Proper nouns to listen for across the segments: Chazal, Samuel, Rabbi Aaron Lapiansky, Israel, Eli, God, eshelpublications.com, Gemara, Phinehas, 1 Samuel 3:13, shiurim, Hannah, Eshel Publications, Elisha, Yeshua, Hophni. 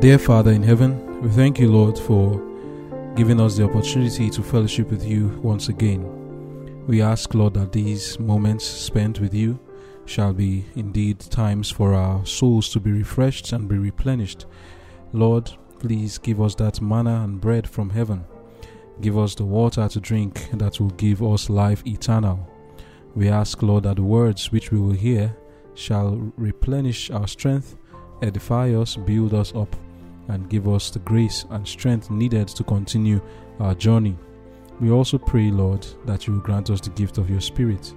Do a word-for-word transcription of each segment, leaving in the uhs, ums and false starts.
Dear Father in heaven, we thank you, Lord, for giving us the opportunity to fellowship with you once again. We ask, Lord, that these moments spent with you shall be indeed times for our souls to be refreshed and be replenished. Lord, please give us that manna and bread from heaven. Give us the water to drink that will give us life eternal. We ask, Lord, that the words which we will hear shall replenish our strength, edify us, build us up, and give us the grace and strength needed to continue our journey. We also pray, Lord, that you will grant us the gift of your Spirit,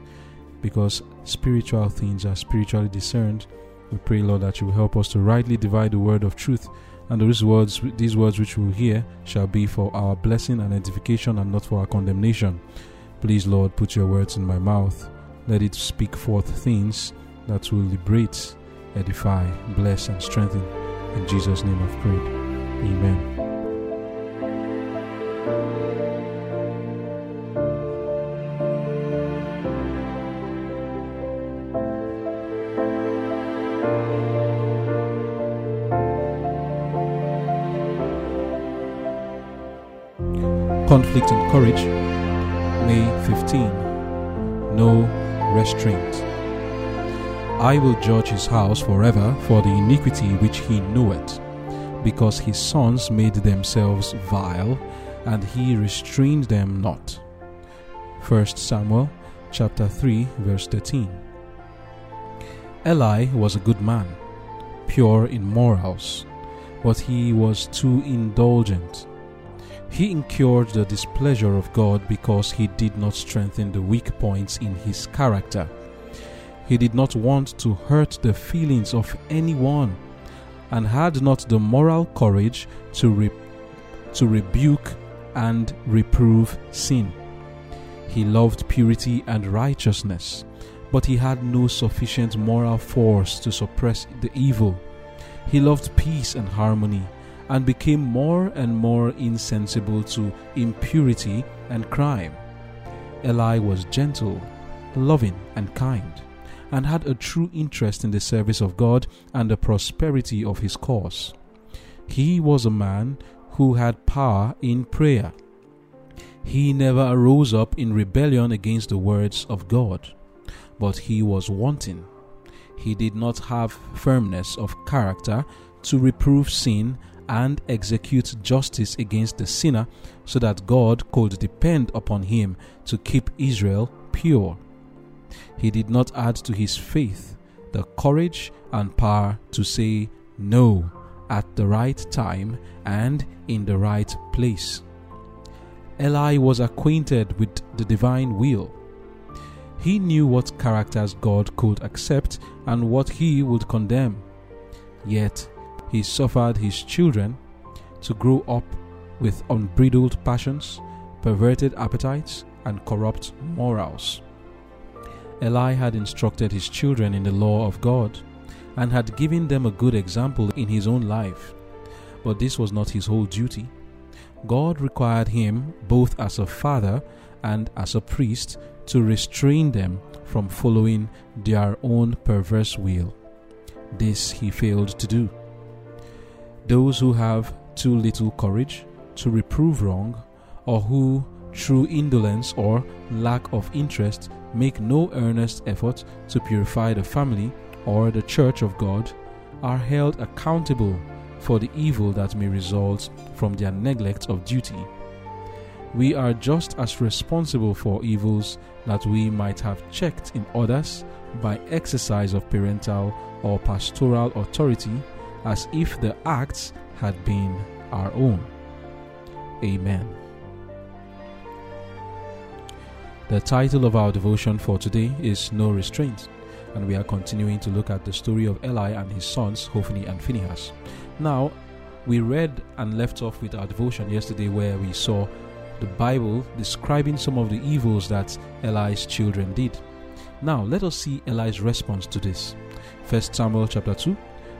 because spiritual things are spiritually discerned. We pray, Lord, that you will help us to rightly divide the word of truth, and those words, these words which we will hear shall be for our blessing and edification and not for our condemnation. Please, Lord, put your words in my mouth. Let it speak forth things that will liberate, edify, bless, and strengthen. In Jesus' name I've prayed. Amen. Conflict and Courage, May fifteenth. No restraint. I will judge his house forever for the iniquity which he knoweth, because his sons made themselves vile, and he restrained them not. First Samuel chapter three verse thirteen. Eli was a good man, pure in morals, but he was too indulgent. He incurred the displeasure of God because he did not strengthen the weak points in his character. He did not want to hurt the feelings of anyone, and had not the moral courage to re- to rebuke and reprove sin. He loved purity and righteousness, but he had no sufficient moral force to suppress the evil. He loved peace and harmony, and became more and more insensible to impurity and crime. Eli was gentle, loving, and kind, and had a true interest in the service of God and the prosperity of his cause. He was a man who had power in prayer. He never arose up in rebellion against the words of God, but he was wanting. He did not have firmness of character to reprove sin and execute justice against the sinner, so that God could depend upon him to keep Israel pure. He did not add to his faith the courage and power to say no at the right time and in the right place. Eli was acquainted with the divine will. He knew what characters God could accept and what he would condemn. Yet he suffered his children to grow up with unbridled passions, perverted appetites, and corrupt morals. Eli had instructed his children in the law of God and had given them a good example in his own life. But this was not his whole duty. God required him, both as a father and as a priest, to restrain them from following their own perverse will. This he failed to do. Those who have too little courage to reprove wrong, or who, through indolence or lack of interest, make no earnest effort to purify the family or the church of God, are held accountable for the evil that may result from their neglect of duty. We are just as responsible for evils that we might have checked in others by exercise of parental or pastoral authority, as if the acts had been our own. Amen. The title of our devotion for today is No Restraint, and we are continuing to look at the story of Eli and his sons, Hophni and Phinehas. Now, we read and left off with our devotion yesterday, where we saw the Bible describing some of the evils that Eli's children did. Now, let us see Eli's response to this. First Samuel chapter two.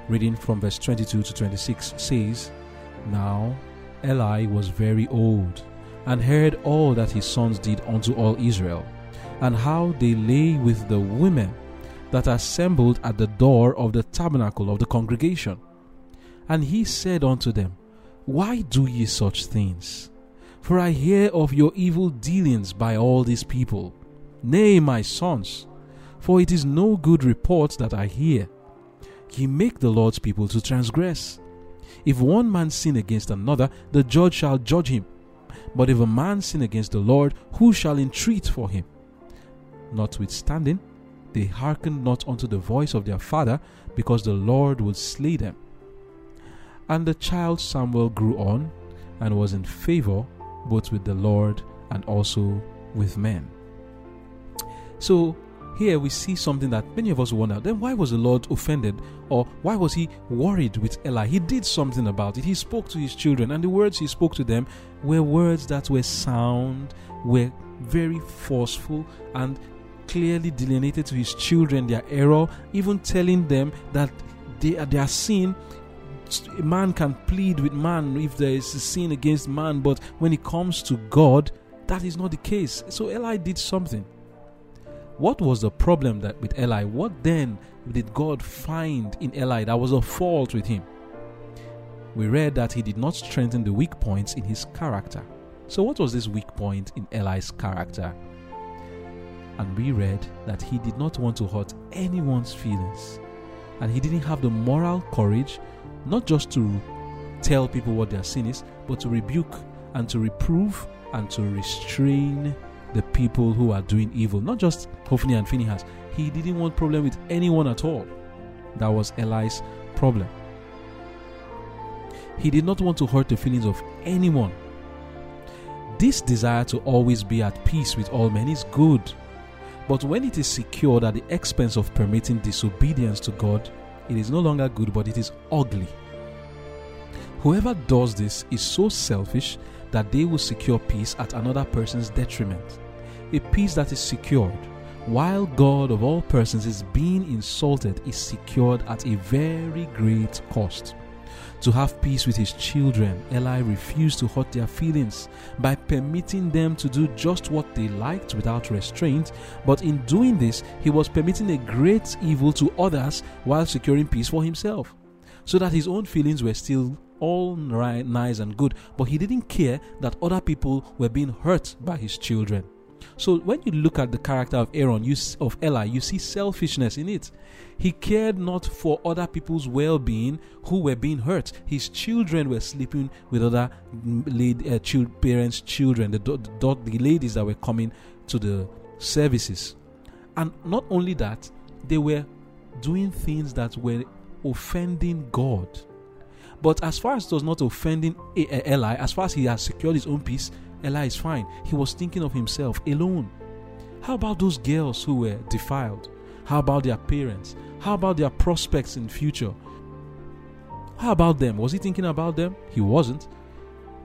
Reading from verse twenty-two to twenty-six says, Now Eli was very old, and heard all that his sons did unto all Israel, and how they lay with the women that assembled at the door of the tabernacle of the congregation. And he said unto them, Why do ye such things? For I hear of your evil dealings by all these people. Nay, my sons, for it is no good report that I hear. Ye make the Lord's people to transgress. If one man sin against another, the judge shall judge him. But if a man sin against the Lord, who shall entreat for him? Notwithstanding, they hearkened not unto the voice of their father, because the Lord would slay them. And the child Samuel grew on, and was in favor both with the Lord and also with men. So here we see something that many of us wonder. Then why was the Lord offended, or why was he worried with Eli? He did something about it. He spoke to his children, and the words he spoke to them were words that were sound, were very forceful, and clearly delineated to his children their error, even telling them that they are their sin. Man can plead with man if there is a sin against man, but when it comes to God, that is not the case. So Eli did something. What was the problem that with Eli? What then did God find in Eli that was a fault with him? We read that he did not strengthen the weak points in his character. So what was this weak point in Eli's character? And we read that he did not want to hurt anyone's feelings, and he didn't have the moral courage not just to tell people what their sin is, but to rebuke and to reprove and to restrain the people who are doing evil. Not just Hophni and Phinehas. He didn't want problem with anyone at all. That was Eli's problem. He did not want to hurt the feelings of anyone. This desire to always be at peace with all men is good, but when it is secured at the expense of permitting disobedience to God, it is no longer good, but it is ugly. Whoever does this is so selfish that they will secure peace at another person's detriment. A peace that is secured while God of all persons is being insulted is secured at a very great cost. To have peace with his children, Eli refused to hurt their feelings by permitting them to do just what they liked without restraint, but in doing this, he was permitting a great evil to others while securing peace for himself, so that his own feelings were still all nice and good, but he didn't care that other people were being hurt by his children. So when you look at the character of Aaron, you, of Eli, you see selfishness in it. He cared not for other people's well-being who were being hurt. His children were sleeping with other lady, uh, ch- parents' children, the, do- the ladies that were coming to the services. And not only that, they were doing things that were offending God. But as far as it was not offending Eli, as far as he has secured his own peace, Eli is fine. He was thinking of himself alone. How about those girls who were defiled? How about their parents? How about their prospects in future? How about them? Was he thinking about them? He wasn't.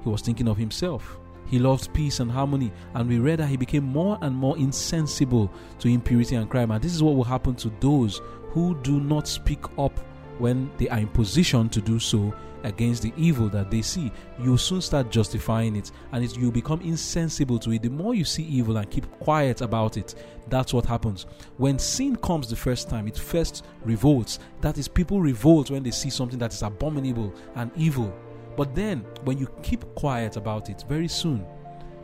He was thinking of himself. He loved peace and harmony, and we read that he became more and more insensible to impurity and crime. And this is what will happen to those who do not speak up when they are in position to do so against the evil that they see. You soon start justifying it, and it, you become insensible to it. The more you see evil and keep quiet about it, that's what happens. When sin comes the first time, it first revolts. That is, people revolt when they see something that is abominable and evil. But then, when you keep quiet about it, very soon,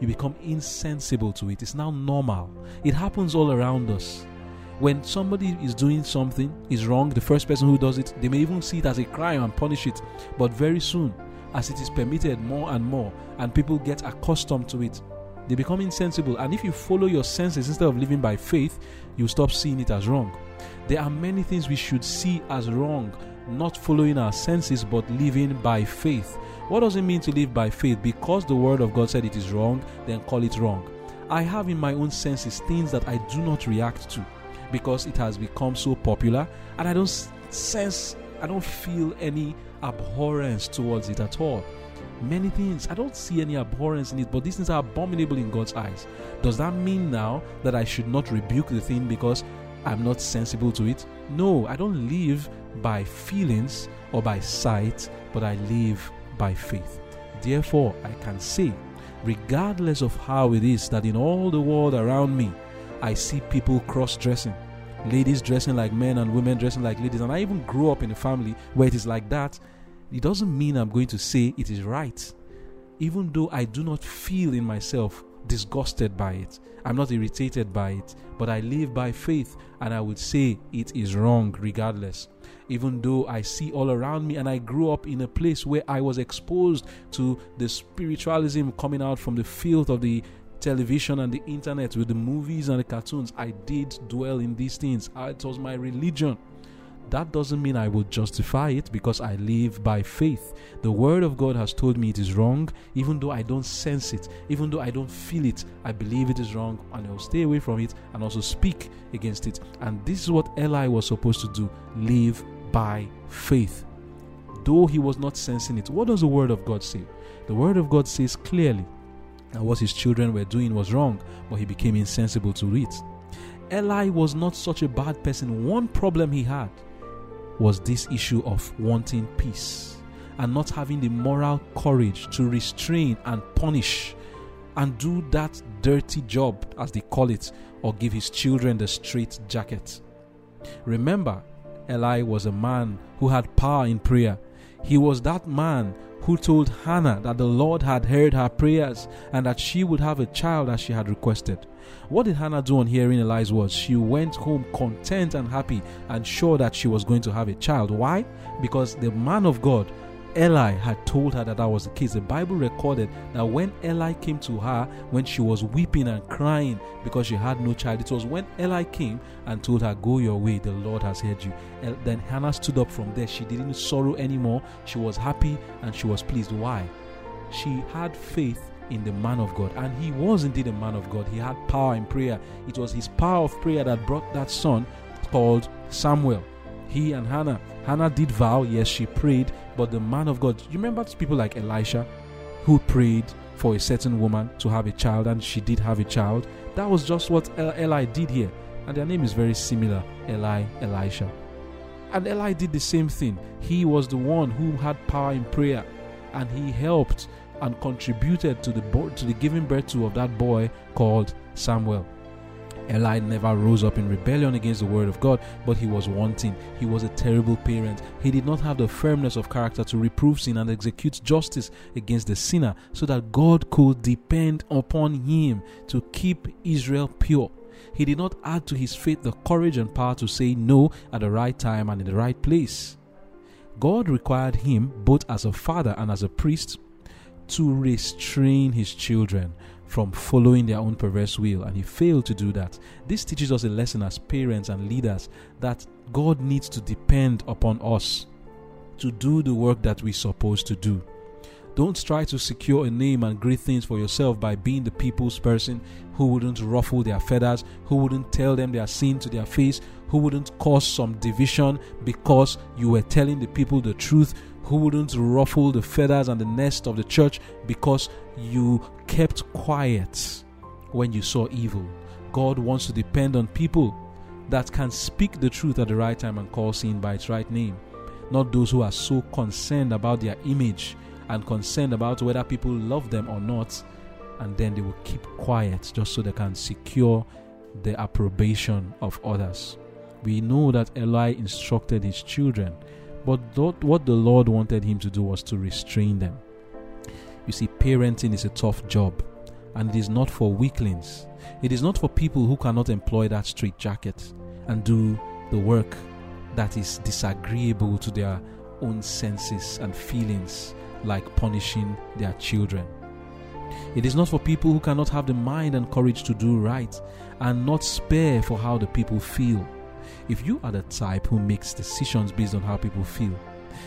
you become insensible to it. It's now normal. It happens all around us. When somebody is doing something is wrong, the first person who does it, they may even see it as a crime and punish it. But very soon, as it is permitted more and more, and people get accustomed to it, they become insensible. And if you follow your senses instead of living by faith, you stop seeing it as wrong. There are many things we should see as wrong, not following our senses, but living by faith. What does it mean to live by faith? Because the word of God said it is wrong, then call it wrong. I have in my own senses things that I do not react to, because it has become so popular, and I don't sense, I don't feel any abhorrence towards it at all. Many things, I don't see any abhorrence in it, but these things are abominable in God's eyes. Does that mean now that I should not rebuke the thing because I'm not sensible to it? No, I don't live by feelings or by sight, but I live by faith. Therefore, I can say, regardless of how it is that in all the world around me, I see people cross-dressing, ladies dressing like men and women dressing like ladies. And I even grew up in a family where it is like that. it doesn't mean I'm going to say it is right, even though I do not feel in myself disgusted by it. I'm not irritated by it, but I live by faith, and I would say it is wrong regardless. Even though I see all around me, and I grew up in a place where I was exposed to the spiritualism coming out from the field of the television and the internet with the movies and the cartoons, I did dwell in these things. It was my religion. That doesn't mean I will justify it, because I live by faith. The word of God has told me it is wrong, even though I don't sense it, even though I don't feel it. I believe it is wrong, and I will stay away from it and also speak against it. And this is what Eli was supposed to do: live by faith. Though he was not sensing it, what does the word of God say? The word of God says clearly that what his children were doing was wrong, but he became insensible to it. Eli was not such a bad person. One problem he had was this issue of wanting peace and not having the moral courage to restrain and punish and do that dirty job, as they call it, or give his children the straitjacket. Remember, Eli was a man who had power in prayer. He was that man who told Hannah that the Lord had heard her prayers and that she would have a child as she had requested. What did Hannah do on hearing Eli's words? She went home content and happy and sure that she was going to have a child. Why? Because the man of God, Eli, had told her that that was the case. The Bible recorded that when Eli came to her, when she was weeping and crying because she had no child, it was when Eli came and told her, "Go your way, the Lord has heard you." And then Hannah stood up from there. She didn't sorrow anymore. She was happy and she was pleased. Why? She had faith in the man of God, and he was indeed a man of God. He had power in prayer. It was his power of prayer that brought that son called Samuel. He and Hannah. Hannah did vow, yes, she prayed, but the man of God, you remember people like Elisha who prayed for a certain woman to have a child, and she did have a child. That was just what Eli did here. And their name is very similar, Eli, Elisha. And Eli did the same thing. He was the one who had power in prayer, and he helped and contributed to the, bo- to the giving birth to of that boy called Samuel. Eli never rose up in rebellion against the word of God, but he was wanting. He was a terrible parent. He did not have the firmness of character to reprove sin and execute justice against the sinner, so that God could depend upon him to keep Israel pure. He did not add to his faith the courage and power to say no at the right time and in the right place. God required him, both as a father and as a priest, to restrain his children from following their own perverse will, and he failed to do that. This teaches us a lesson as parents and leaders, that God needs to depend upon us to do the work that we're supposed to do. Don't try to secure a name and great things for yourself by being the people's person who wouldn't ruffle their feathers, who wouldn't tell them their sin to their face, who wouldn't cause some division because you were telling the people the truth, who wouldn't ruffle the feathers and the nest of the church because you kept quiet when you saw evil. God wants to depend on people that can speak the truth at the right time and call sin by its right name, not those who are so concerned about their image and concerned about whether people love them or not, and then they will keep quiet just so they can secure the approbation of others. We know that Eli instructed his children, but what the Lord wanted him to do was to restrain them. You see, parenting is a tough job, and it is not for weaklings. It is not for people who cannot employ that straitjacket and do the work that is disagreeable to their own senses and feelings, like punishing their children. It is not for people who cannot have the mind and courage to do right and not spare for how the people feel. If you are the type who makes decisions based on how people feel,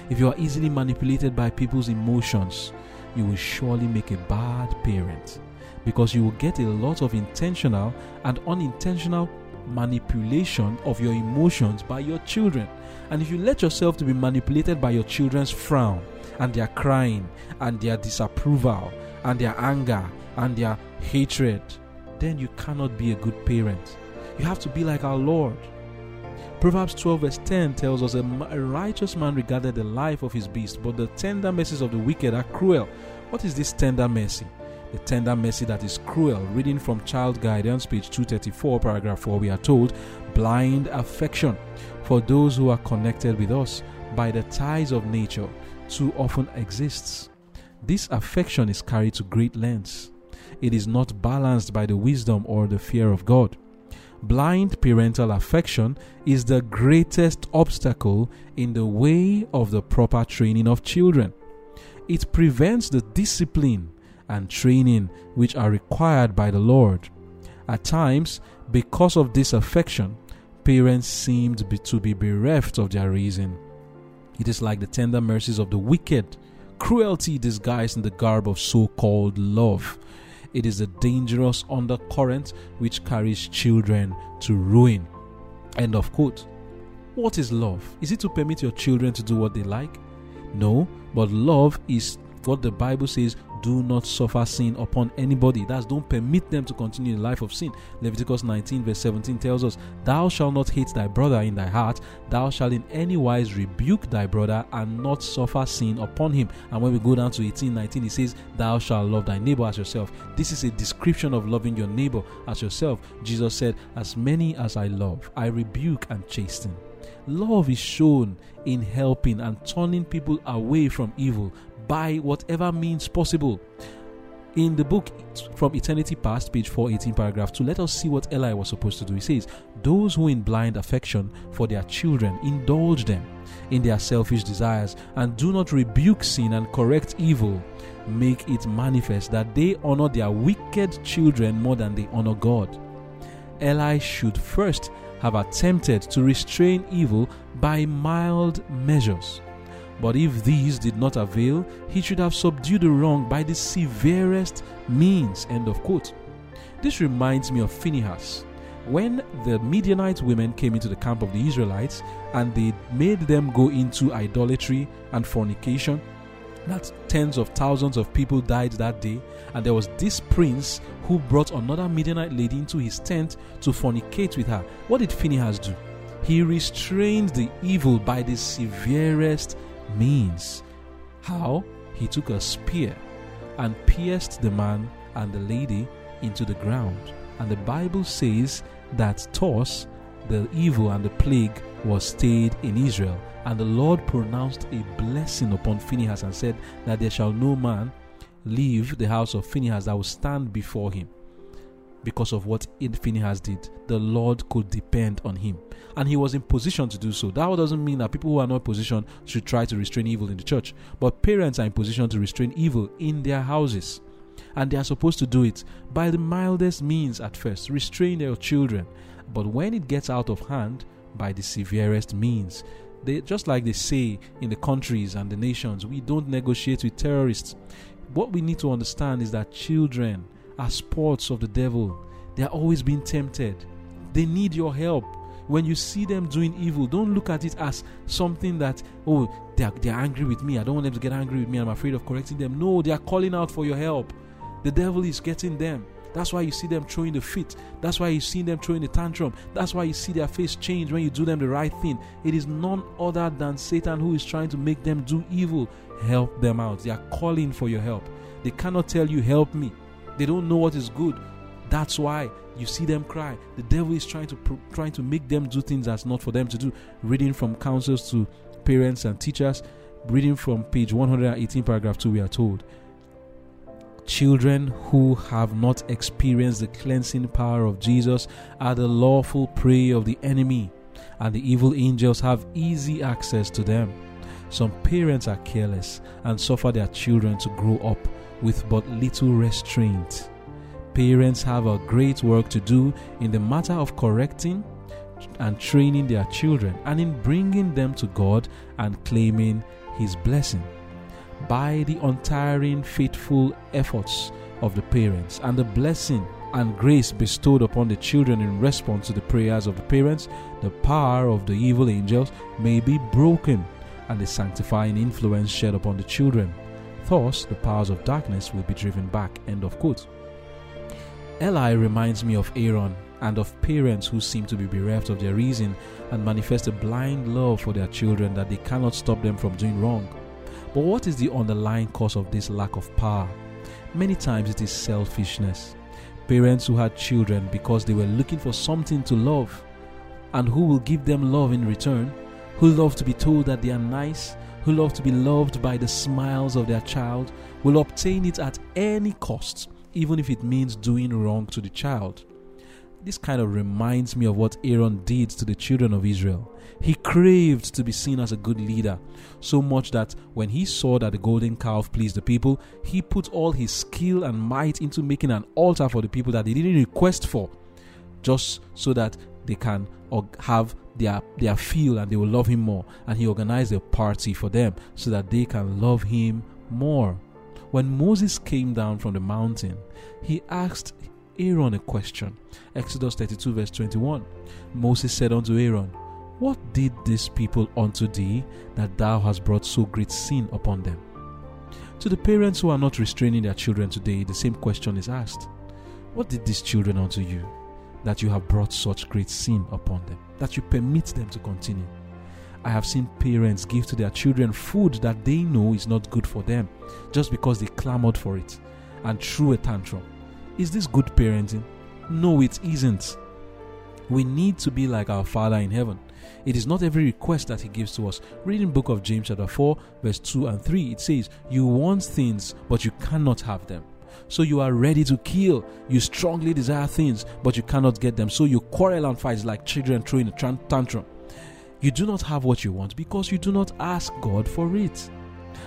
if you are easily manipulated by people's emotions, you will surely make a bad parent, because you will get a lot of intentional and unintentional manipulation of your emotions by your children. And if you let yourself to be manipulated by your children's frown and their crying and their disapproval and their anger and their hatred, then you cannot be a good parent. You have to be like our Lord. Proverbs twelve verse ten tells us, "A righteous man regarded the life of his beast, but the tender mercies of the wicked are cruel." What is this tender mercy? The tender mercy that is cruel. Reading from Child Guidance, page two thirty-four, paragraph four, we are told, "Blind affection for those who are connected with us by the ties of nature, too often exists. This affection is carried to great lengths. It is not balanced by the wisdom or the fear of God. Blind parental affection is the greatest obstacle in the way of the proper training of children. It prevents the discipline and training which are required by the Lord. At times, because of this affection, parents seem to be bereft of their reason. It is like the tender mercies of the wicked, cruelty disguised in the garb of so-called love. It is a dangerous undercurrent which carries children to ruin. End of quote. What is love? Is it to permit your children to do what they like? No, but love is what the Bible says, do not suffer sin upon anybody. That's, don't permit them to continue the life of sin. Leviticus nineteen verse seventeen tells us, thou shalt not hate thy brother in thy heart, thou shalt in any wise rebuke thy brother and not suffer sin upon him. And when we go down to eighteen nineteen, it says, thou shalt love thy neighbor as yourself. This is a description of loving your neighbor as yourself. Jesus said, as many as I love, I rebuke and chasten. Love is shown in helping and turning people away from evil by whatever means possible. In the book From Eternity Past, page four eighteen, paragraph two, let us see what Eli was supposed to do. He says, those who in blind affection for their children indulge them in their selfish desires and do not rebuke sin and correct evil, make it manifest that they honor their wicked children more than they honor God. Eli should first have attempted to restrain evil by mild measures. But if these did not avail, he should have subdued the wrong by the severest means. End of quote. This reminds me of Phinehas. When the Midianite women came into the camp of the Israelites and they made them go into idolatry and fornication, that tens of thousands of people died that day, and there was this prince who brought another Midianite lady into his tent to fornicate with her. What did Phinehas do? He restrained the evil by the severest means. How? He took a spear and pierced the man and the lady into the ground. And the Bible says that thus the evil and the plague was stayed in Israel. And the Lord pronounced a blessing upon Phinehas and said that there shall no man leave the house of Phinehas that will stand before him. Because of what Phinehas did, the Lord could depend on him. And he was in position to do so. That doesn't mean that people who are not in position should try to restrain evil in the church. But parents are in position to restrain evil in their houses. And they are supposed to do it by the mildest means at first. Restrain their children. But when it gets out of hand, by the severest means. They, just like they say in the countries and the nations, we don't negotiate with terrorists. What we need to understand is that children are sports of the devil. They are always being tempted. They need your help. When you see them doing evil, don't look at it as something that, oh, they are, they are angry with me. I don't want them to get angry with me. I'm afraid of correcting them. No, they are calling out for your help. The devil is getting them. That's why you see them throwing the fit. That's why you see them throwing the tantrum. That's why you see their face change when you do them the right thing. It is none other than Satan who is trying to make them do evil. Help them out. They are calling for your help. They cannot tell you, help me. They don't know what is good. That's why you see them cry. The devil is trying to pr- trying to make them do things that's not for them to do. Reading from counsels to parents and teachers. Reading from page one hundred eighteen, paragraph two, we are told, children who have not experienced the cleansing power of Jesus are the lawful prey of the enemy, and the evil angels have easy access to them. Some parents are careless and suffer their children to grow up with but little restraint. Parents have a great work to do in the matter of correcting and training their children and in bringing them to God and claiming His blessing. By the untiring, faithful efforts of the parents and the blessing and grace bestowed upon the children in response to the prayers of the parents, the power of the evil angels may be broken and the sanctifying influence shed upon the children. Thus, the powers of darkness will be driven back. End of quote. Eli reminds me of Aaron and of parents who seem to be bereft of their reason and manifest a blind love for their children that they cannot stop them from doing wrong. But what is the underlying cause of this lack of power? Many times it is selfishness. Parents who had children because they were looking for something to love and who will give them love in return, who love to be told that they are nice, who love to be loved by the smiles of their child will obtain it at any cost, even if it means doing wrong to the child. This kind of reminds me of what Aaron did to the children of Israel. He craved to be seen as a good leader, so much that when he saw that the golden calf pleased the people, he put all his skill and might into making an altar for the people that they didn't request for, just so that they can have their, their feel and they will love him more. And he organized a party for them so that they can love him more. When Moses came down from the mountain, he asked Aaron a question. Exodus thirty-two verse twenty-one. Moses said unto Aaron, "What did this people unto thee, that thou hast brought so great sin upon them?" To the parents who are not restraining their children today, the same question is asked. What did these children unto you, that you have brought such great sin upon them, that you permit them to continue? I have seen parents give to their children food that they know is not good for them, just because they clamored for it and threw a tantrum. Is this good parenting? No, it isn't. We need to be like our Father in heaven. It is not every request that he gives to us. Reading book of James chapter four, verse two and three, it says, "You want things, but you cannot have them. So you are ready to kill. You strongly desire things, but you cannot get them. So you quarrel and fight like children throwing a tantrum. You do not have what you want because you do not ask God for it.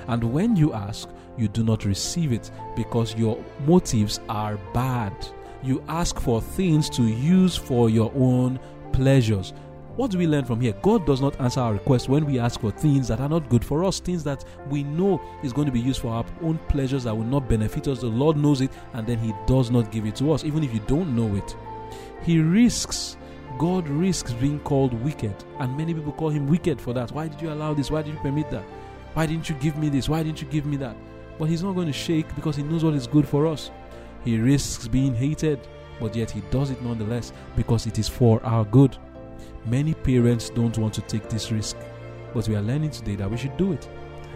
And when you ask, you do not receive it because your motives are bad. You ask for things to use for your own pleasures." What do we learn from here? God does not answer our requests when we ask for things that are not good for us, things that we know is going to be used for our own pleasures that will not benefit us. The Lord knows it, and then he does not give it to us, even if you don't know it. He risks God risks being called wicked, and many people call him wicked for that. Why did you allow this? Why did you permit that? Why didn't you give me this? Why didn't you give me that? But he's not going to shake because he knows what is good for us. He risks being hated, but yet he does it nonetheless because it is for our good. Many parents don't want to take this risk, but we are learning today that we should do it.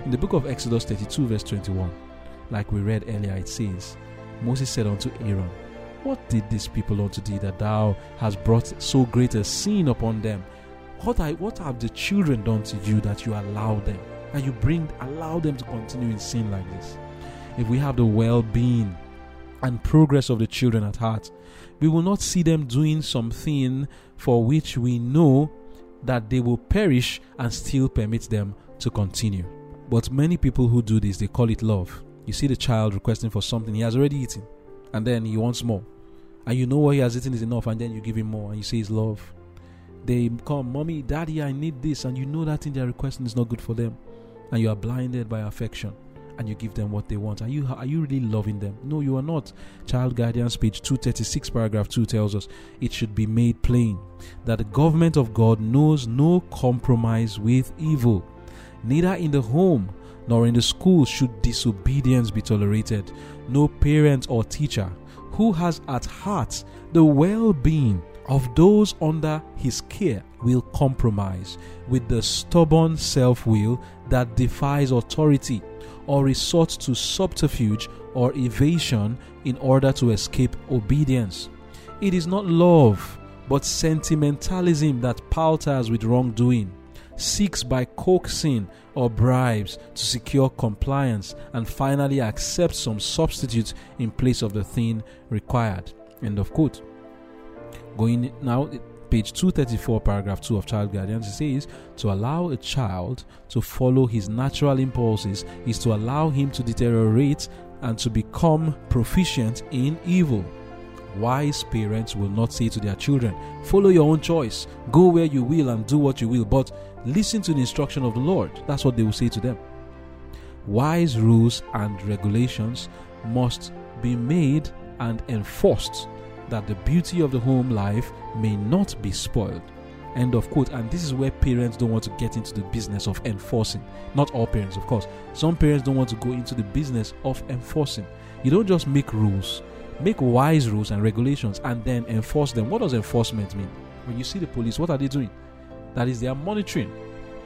In the book of Exodus thirty-two verse twenty-one, like we read earlier, it says, "Moses said unto Aaron, What did this people unto thee that thou hast brought so great a sin upon them? What, I, what have the children done to you that you allow them? And you bring, allow them to continue in sin like this?" If we have the well-being and progress of the children at heart, we will not see them doing something for which we know that they will perish and still permit them to continue. But many people who do this, they call it love. You see the child requesting for something he has already eaten, and then he wants more. And you know what he has eaten is enough, and then you give him more, and you say it's love. They come, "Mommy, Daddy, I need this," and you know that thing they are requesting is not good for them. And you are blinded by affection, and you give them what they want. Are you are you really loving them? No, you are not. Child Guidance, page two thirty-six, paragraph two tells us, "It should be made plain that the government of God knows no compromise with evil. Neither in the home nor in the school should disobedience be tolerated. No parent or teacher who has at heart the well-being of those under his care will compromise with the stubborn self-will that defies authority or resorts to subterfuge or evasion in order to escape obedience. It is not love, but sentimentalism that palters with wrongdoing, seeks by coaxing or bribes to secure compliance, and finally accepts some substitute in place of the thing required." End of quote. Going now, page two thirty-four, paragraph two of Child Guardians, it says, "To allow a child to follow his natural impulses is to allow him to deteriorate and to become proficient in evil. Wise parents will not say to their children, 'Follow your own choice, go where you will and do what you will, but listen to the instruction of the Lord.' That's what they will say to them. Wise rules and regulations must be made and enforced, that the beauty of the home life may not be spoiled." End of quote. And this is where parents don't want to get into the business of enforcing. Not all parents, of course. Some parents don't want to go into the business of enforcing. You don't just make rules. Make wise rules and regulations and then enforce them. What does enforcement mean? When you see the police, what are they doing? That is, they are monitoring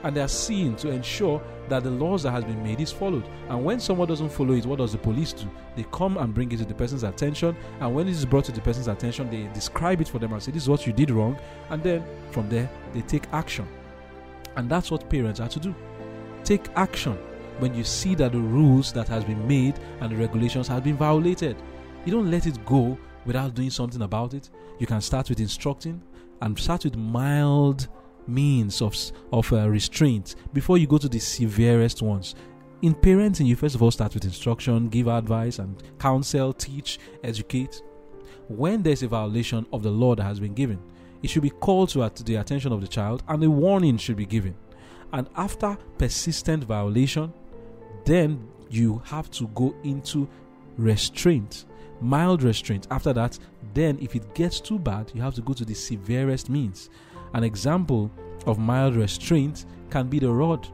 and they are seeing to ensure that the laws that has been made is followed. And when someone doesn't follow it, what does the police do? They come and bring it to the person's attention, and when it is brought to the person's attention, they describe it for them and say, "This is what you did wrong," and then from there they take action. And that's what parents are to do. take action when you see that the rules that has been made and the regulations have been violated. You don't let it go without doing something about it. You can start with instructing and start with mild means of, of uh, restraint before you go to the severest ones. In parenting, you first of all start with instruction, give advice and counsel, teach, educate. When there's a violation of the law that has been given, it should be called to the attention of the child and a warning should be given. And after persistent violation, then you have to go into restraint, mild restraint. After that, then if it gets too bad, you have to go to the severest means. An example of mild restraint can be the rod.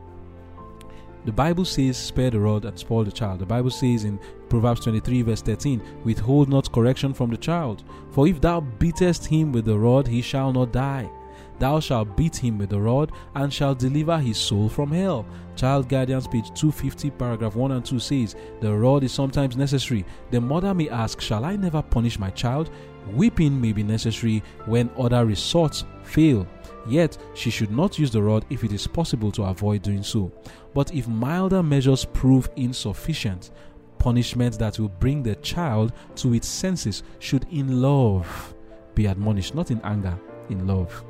The Bible says, spare the rod and spoil the child. The Bible says in Proverbs twenty-three verse thirteen, withhold not correction from the child. For if thou beatest him with the rod, he shall not die. Thou shalt beat him with the rod and shalt deliver his soul from hell. Child Guardians, page two fifty, paragraph one and two says, the rod is sometimes necessary. The mother may ask, shall I never punish my child? Whipping may be necessary when other resorts fail. Yet, she should not use the rod if it is possible to avoid doing so. But if milder measures prove insufficient, punishment that will bring the child to its senses should in love be admonished, not in anger, in love.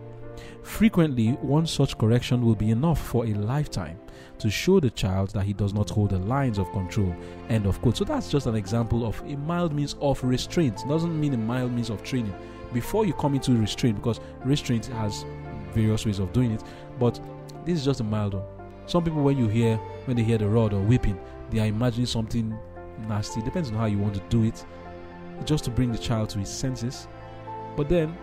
Frequently, one such correction will be enough for a lifetime to show the child that he does not hold the lines of control. End of quote. So that's just an example of a mild means of restraint. It doesn't mean a mild means of training. Before you come into restraint, because restraint has various ways of doing it, but this is just a mild one. Some people, when you hear when they hear the rod or whipping, they are imagining something nasty. It depends on how you want to do it, just to bring the child to his senses. But then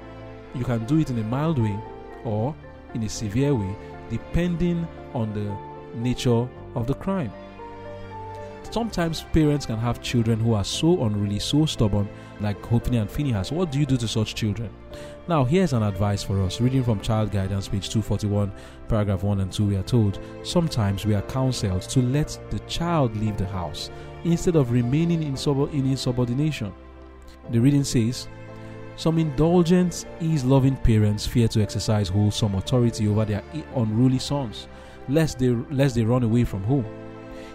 you can do it in a mild way or in a severe way, depending on the nature of the crime. Sometimes parents can have children who are so unruly, so stubborn, like Hophni and Phinehas. What do you do to such children? Now, here's an advice for us. Reading from Child Guidance, page two forty-one, paragraph one and two, we are told, sometimes we are counseled to let the child leave the house instead of remaining in insubordination. The reading says, some indulgent, ease-loving parents fear to exercise wholesome authority over their unruly sons, lest they, lest they run away from home.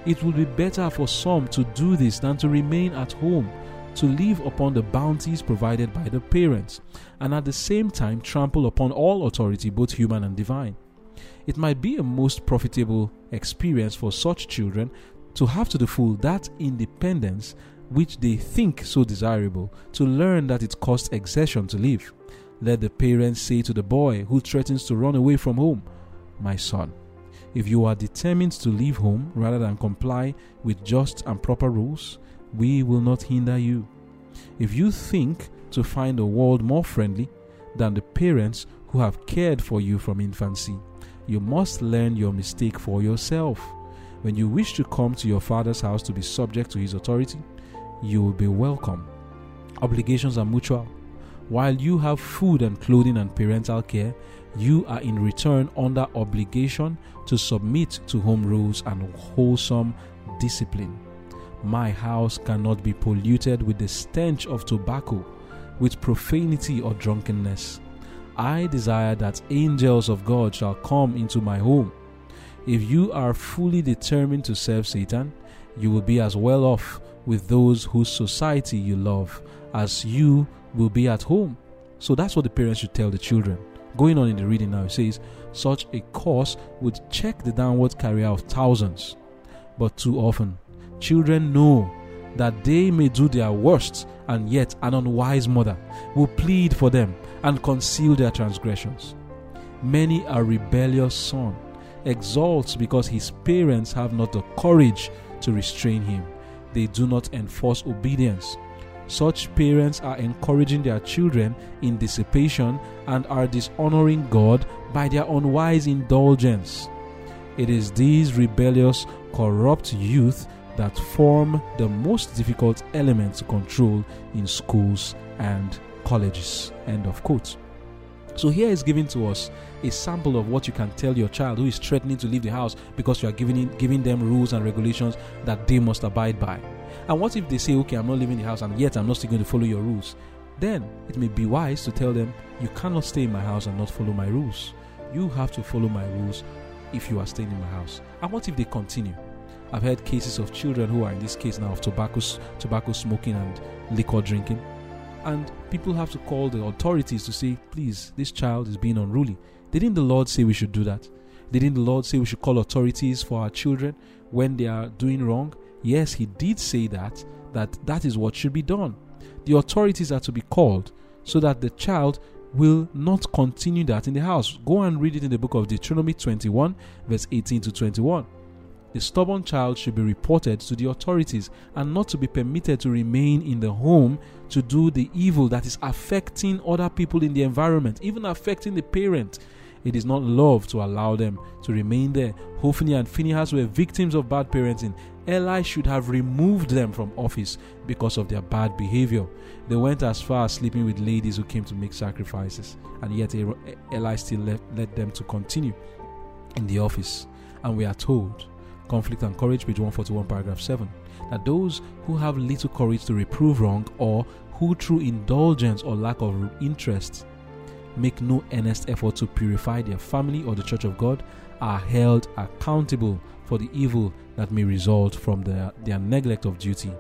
It would be better for some to do this than to remain at home, to live upon the bounties provided by the parents, and at the same time trample upon all authority, both human and divine. It might be a most profitable experience for such children to have to the full that independence which they think so desirable, to learn that it costs exertion to live. Let the parents say to the boy who threatens to run away from home, my son, if you are determined to leave home rather than comply with just and proper rules, we will not hinder you. If you think to find the world more friendly than the parents who have cared for you from infancy, you must learn your mistake for yourself. When you wish to come to your father's house to be subject to his authority, you will be welcome. Obligations are mutual. While you have food and clothing and parental care, you are in return under obligation to submit to home rules and wholesome discipline. My house cannot be polluted with the stench of tobacco, with profanity or drunkenness. I desire that angels of God shall come into my home. If you are fully determined to serve Satan, you will be as well off with those whose society you love as you will be at home. So that's what the parents should tell the children. Going on in the reading now, it says, such a course would check the downward career of thousands. But too often, children know that they may do their worst, and yet an unwise mother will plead for them and conceal their transgressions. Many a rebellious son exalts because his parents have not the courage to restrain him. They do not enforce obedience. Such parents are encouraging their children in dissipation and are dishonoring God by their unwise indulgence. It is these rebellious, corrupt youth that form the most difficult element to control in schools and colleges. End of quote. So here is given to us a sample of what you can tell your child who is threatening to leave the house because you are giving in, giving them rules and regulations that they must abide by. And what if they say, okay, I'm not leaving the house and yet I'm not still going to follow your rules? Then it may be wise to tell them, you cannot stay in my house and not follow my rules. You have to follow my rules if you are staying in my house. And what if they continue? I've heard cases of children who are in this case now of tobacco, tobacco smoking and liquor drinking. And people have to call the authorities to say, please, this child is being unruly. Didn't the Lord say we should do that? Didn't the Lord say we should call authorities for our children when they are doing wrong? Yes, he did say that, that that is what should be done. The authorities are to be called so that the child will not continue that in the house. Go and read it in the book of Deuteronomy twenty-one, verse eighteen to twenty-one. The stubborn child should be reported to the authorities and not to be permitted to remain in the home to do the evil that is affecting other people in the environment, even affecting the parent. It is not love to allow them to remain there. Hophni and Phinehas were victims of bad parenting. Eli should have removed them from office because of their bad behavior. They went as far as sleeping with ladies who came to make sacrifices, and yet Eli still let, let them to continue in the office. And we are told, Conflict and Courage, page one forty-one, paragraph seven, that those who have little courage to reprove wrong, or who through indulgence or lack of interest make no earnest effort to purify their family or the church of God, are held accountable for the evil that may result from their, their neglect of duty.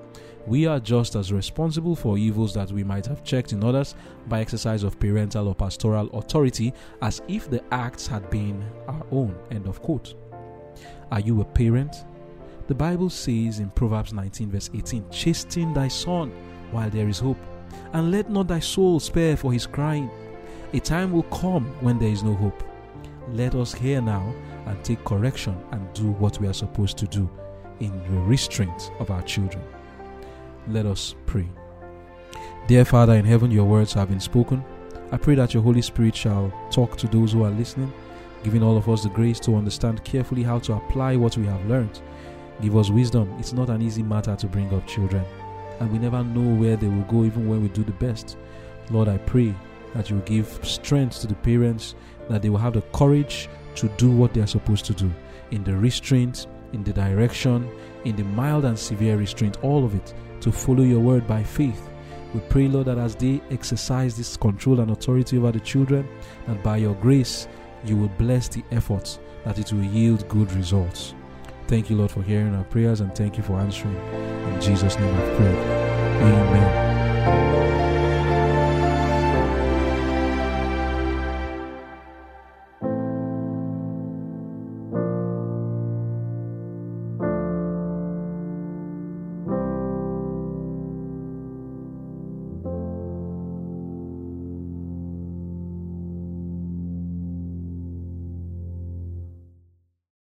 We are just as responsible for evils that we might have checked in others by exercise of parental or pastoral authority as if the acts had been our own. End of quote. Are you a parent? The Bible says in Proverbs nineteen verse eighteen, chasten thy son while there is hope, and let not thy soul spare for his crying. A time will come when there is no hope. Let us hear now and take correction and do what we are supposed to do in the restraint of our children. Let us pray. Dear Father in heaven, your words have been spoken. I pray that your Holy Spirit shall talk to those who are listening, giving all of us the grace to understand carefully how to apply what we have learned. Give us wisdom. It's not an easy matter to bring up children, and we never know where they will go even when we do the best. Lord, I pray that you will give strength to the parents, that they will have the courage to do what they are supposed to do, in the restraint, in the direction, in the mild and severe restraint, all of it, to follow your word by faith. We pray, Lord, that as they exercise this control and authority over the children, that by your grace, you will bless the efforts, that it will yield good results. Thank you, Lord, for hearing our prayers, and thank you for answering. In Jesus' name I've prayed. Amen.